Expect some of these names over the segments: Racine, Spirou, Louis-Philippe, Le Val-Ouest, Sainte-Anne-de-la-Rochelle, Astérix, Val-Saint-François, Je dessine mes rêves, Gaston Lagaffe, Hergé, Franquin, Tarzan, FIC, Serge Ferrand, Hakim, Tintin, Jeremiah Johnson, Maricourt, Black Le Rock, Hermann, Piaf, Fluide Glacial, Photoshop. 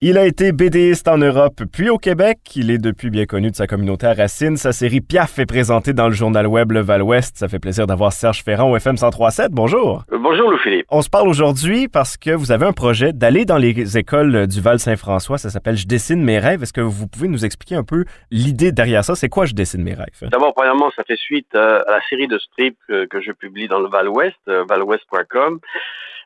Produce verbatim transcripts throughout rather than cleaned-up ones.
Il a été BDiste en Europe, puis au Québec. Il est depuis bien connu de sa communauté à Racine. Sa série Piaf est présentée dans le journal web Le Val-Ouest. Ça fait plaisir d'avoir Serge Ferrand au F M dix-sept. Bonjour. Euh, bonjour, Louis-Philippe. On se parle aujourd'hui parce que vous avez un projet d'aller dans les écoles du Val-Saint-François. Ça s'appelle « Je dessine mes rêves ». Est-ce que vous pouvez nous expliquer un peu l'idée derrière ça? C'est quoi « Je dessine mes rêves » ? D'abord, premièrement, ça fait suite à la série de strips que je publie dans Le Val-Ouest, val ouest point com,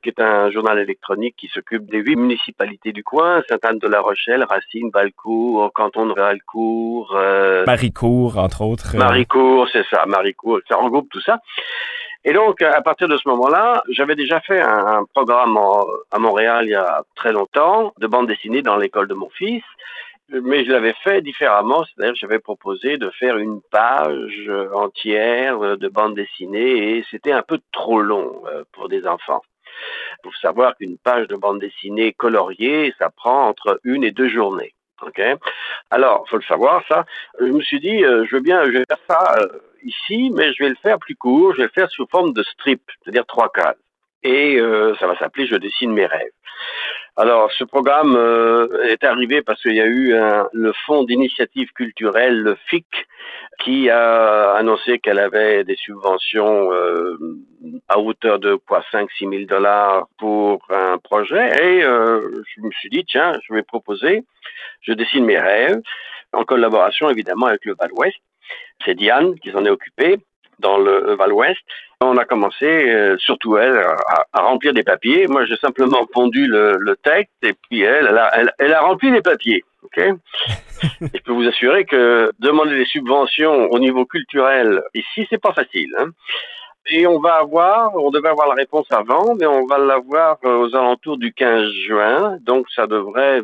qui est un journal électronique qui s'occupe des huit municipalités du coin, Sainte-Anne-de-la-Rochelle, Racine, Balcourt, canton de Valcourt... Euh... Maricourt, entre autres. Euh... Maricourt, c'est ça, Maricourt, ça regroupe tout ça. Et donc, à partir de ce moment-là, j'avais déjà fait un, un programme en, à Montréal il y a très longtemps, de bande dessinée dans l'école de mon fils, mais je l'avais fait différemment, c'est-à-dire que j'avais proposé de faire une page entière de bande dessinée, et c'était un peu trop long pour des enfants. Il faut savoir qu'une page de bande dessinée coloriée, ça prend entre une et deux journées. Okay? Alors, il faut le savoir, ça. Je me suis dit, euh, je veux bien, je vais faire ça euh, ici, mais je vais le faire plus court, je vais le faire sous forme de strip, c'est-à-dire trois cases. Et euh, ça va s'appeler « Je dessine mes rêves ». Alors, ce programme euh, est arrivé parce qu'il y a eu un, le fonds d'initiative culturelle, le F I C, qui a annoncé qu'elle avait des subventions euh, à hauteur de quoi, cinq à six mille dollars pour un projet. Et euh, je me suis dit, tiens, je vais proposer « Je dessine mes rêves », en collaboration évidemment avec le Val-Ouest. C'est Diane qui s'en est occupée dans le Val-Ouest. On a commencé, euh, surtout elle, à, à remplir des papiers. Moi, j'ai simplement pondu le, le texte et puis elle, elle a, elle, elle a rempli les papiers. Okay? Je peux vous assurer que demander des subventions au niveau culturel, ici, c'est pas facile. Hein? Et on va avoir, on devait avoir la réponse avant, mais on va l'avoir aux alentours du quinze juin. Donc, ça devrait,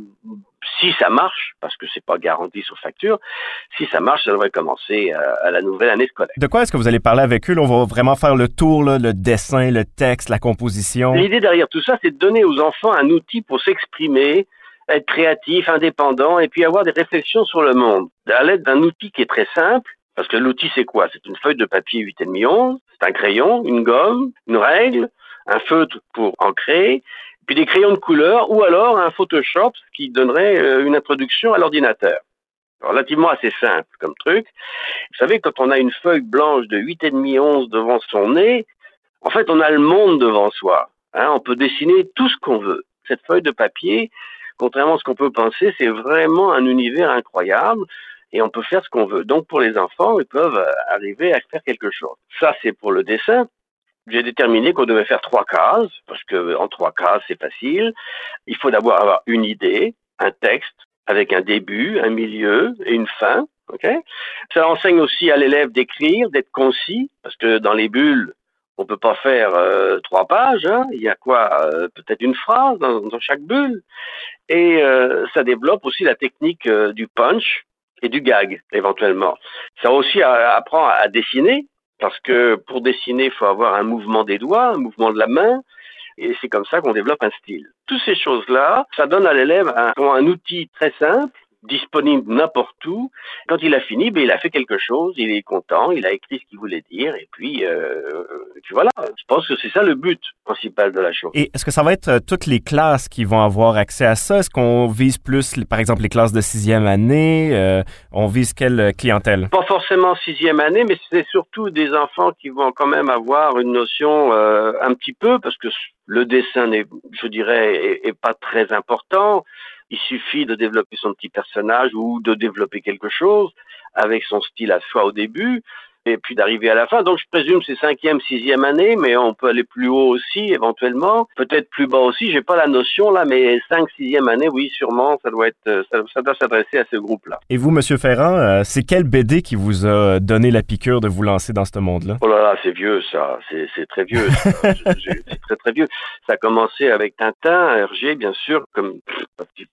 si ça marche, parce que c'est pas garanti sur facture, si ça marche, ça devrait commencer à, à la nouvelle année scolaire. De quoi est-ce que vous allez parler avec eux? Là, on va vraiment faire le tour, là, le dessin, le texte, la composition. L'idée derrière tout ça, c'est de donner aux enfants un outil pour s'exprimer, être créatif, indépendant, et puis avoir des réflexions sur le monde. À l'aide d'un outil qui est très simple, parce que l'outil, c'est quoi? C'est une feuille de papier huit virgule cinq onces. C'est un crayon, une gomme, une règle, un feutre pour ancrer, puis des crayons de couleur, ou alors un Photoshop qui donnerait une introduction à l'ordinateur. Relativement assez simple comme truc. Vous savez, quand on a une feuille blanche de huit virgule cinq onces devant son nez, en fait, on a le monde devant soi. Hein, on peut dessiner tout ce qu'on veut. Cette feuille de papier, contrairement à ce qu'on peut penser, c'est vraiment un univers incroyable. Et on peut faire ce qu'on veut. Donc, pour les enfants, ils peuvent arriver à faire quelque chose. Ça, c'est pour le dessin. J'ai déterminé qu'on devait faire trois cases, parce que en trois cases, c'est facile. Il faut d'abord avoir une idée, un texte, avec un début, un milieu et une fin. Okay? Ça enseigne aussi à l'élève d'écrire, d'être concis, parce que dans les bulles, on peut pas faire euh, trois pages, hein. Il y a quoi, euh, peut-être une phrase dans, dans chaque bulle. Et euh, ça développe aussi la technique euh, du punch, et du gag, éventuellement. Ça aussi apprend à dessiner, parce que pour dessiner, il faut avoir un mouvement des doigts, un mouvement de la main, et c'est comme ça qu'on développe un style. Toutes ces choses-là, ça donne à l'élève un, un outil très simple, disponible n'importe où. Quand il a fini, ben, il a fait quelque chose, il est content, il a écrit ce qu'il voulait dire, et puis, euh, et puis voilà, je pense que c'est ça le but principal de la chose. Et est-ce que ça va être euh, toutes les classes qui vont avoir accès à ça? Est-ce qu'on vise plus, par exemple, les classes de sixième année? Euh, on vise quelle clientèle? Pas forcément sixième année, mais c'est surtout des enfants qui vont quand même avoir une notion euh, un petit peu, parce que le dessin, n'est, je dirais, est, est pas très important. Il suffit de développer son petit personnage ou de développer quelque chose avec son style à soi au début et puis d'arriver à la fin. Donc, je présume c'est cinquième, sixième année, mais on peut aller plus haut aussi éventuellement, peut-être plus bas aussi. J'ai pas la notion là, mais cinq, sixième année, oui, sûrement, ça doit être, ça, ça doit s'adresser à ce groupe-là. Et vous, Monsieur Ferrand, euh, c'est quel B D qui vous a donné la piqûre de vous lancer dans ce monde-là? Oh là là, c'est vieux ça, c'est, c'est très vieux, ça. c'est, c'est très très vieux. Ça a commencé avec Tintin, Hergé, bien sûr, comme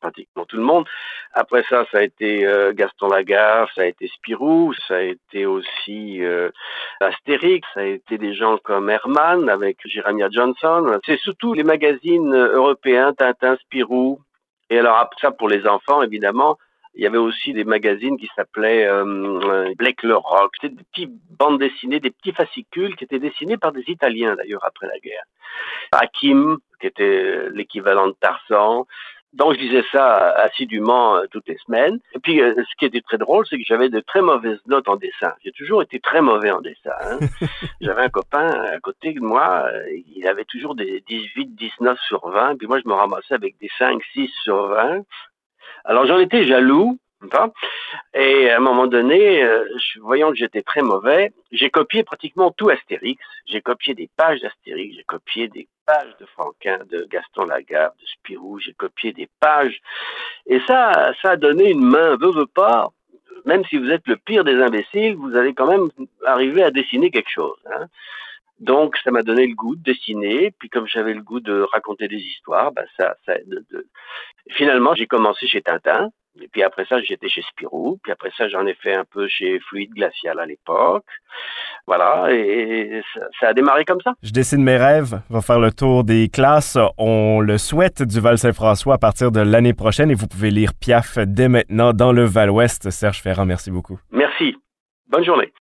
pratiquement tout le monde. Après ça, ça a été euh, Gaston Lagaffe, ça a été Spirou, ça a été aussi euh, Astérix, ça a été des gens comme Hermann avec Jeremiah Johnson. C'est surtout les magazines européens, Tintin, Spirou. Et alors après ça, pour les enfants, évidemment, il y avait aussi des magazines qui s'appelaient euh, Black Le Rock. C'était des petites bandes dessinées, des petits fascicules qui étaient dessinés par des Italiens, d'ailleurs, après la guerre. Hakim, qui était l'équivalent de Tarzan. Donc je disais ça assidûment euh, toutes les semaines. Et puis euh, ce qui était très drôle, c'est que j'avais de très mauvaises notes en dessin. J'ai toujours été très mauvais en dessin. Hein. J'avais un copain à côté de moi, euh, il avait toujours des dix-huit, dix-neuf sur vingt. Puis moi je me ramassais avec des cinq, six sur vingt. Alors j'en étais jaloux. Hein, et à un moment donné, euh, voyant que j'étais très mauvais, j'ai copié pratiquement tout Astérix. J'ai copié des pages d'Astérix, j'ai copié des pages de Franquin, de Gaston Lagaffe, de Spirou, j'ai copié des pages. Et ça, ça a donné une main, veux, veux pas, même si vous êtes le pire des imbéciles, vous allez quand même arriver à dessiner quelque chose. Hein. Donc, ça m'a donné le goût de dessiner. Puis, comme j'avais le goût de raconter des histoires, ben ça, ça de, de... finalement, j'ai commencé chez Tintin. Et puis après ça, j'étais chez Spirou. Puis après ça, j'en ai fait un peu chez Fluide Glacial à l'époque. Voilà, et ça, ça a démarré comme ça. Je dessine mes rêves. On va faire le tour des classes. On le souhaite du Val-Saint-François à partir de l'année prochaine. Et vous pouvez lire Piaf dès maintenant dans le Val-Ouest. Serge Ferrand, merci beaucoup. Merci. Bonne journée.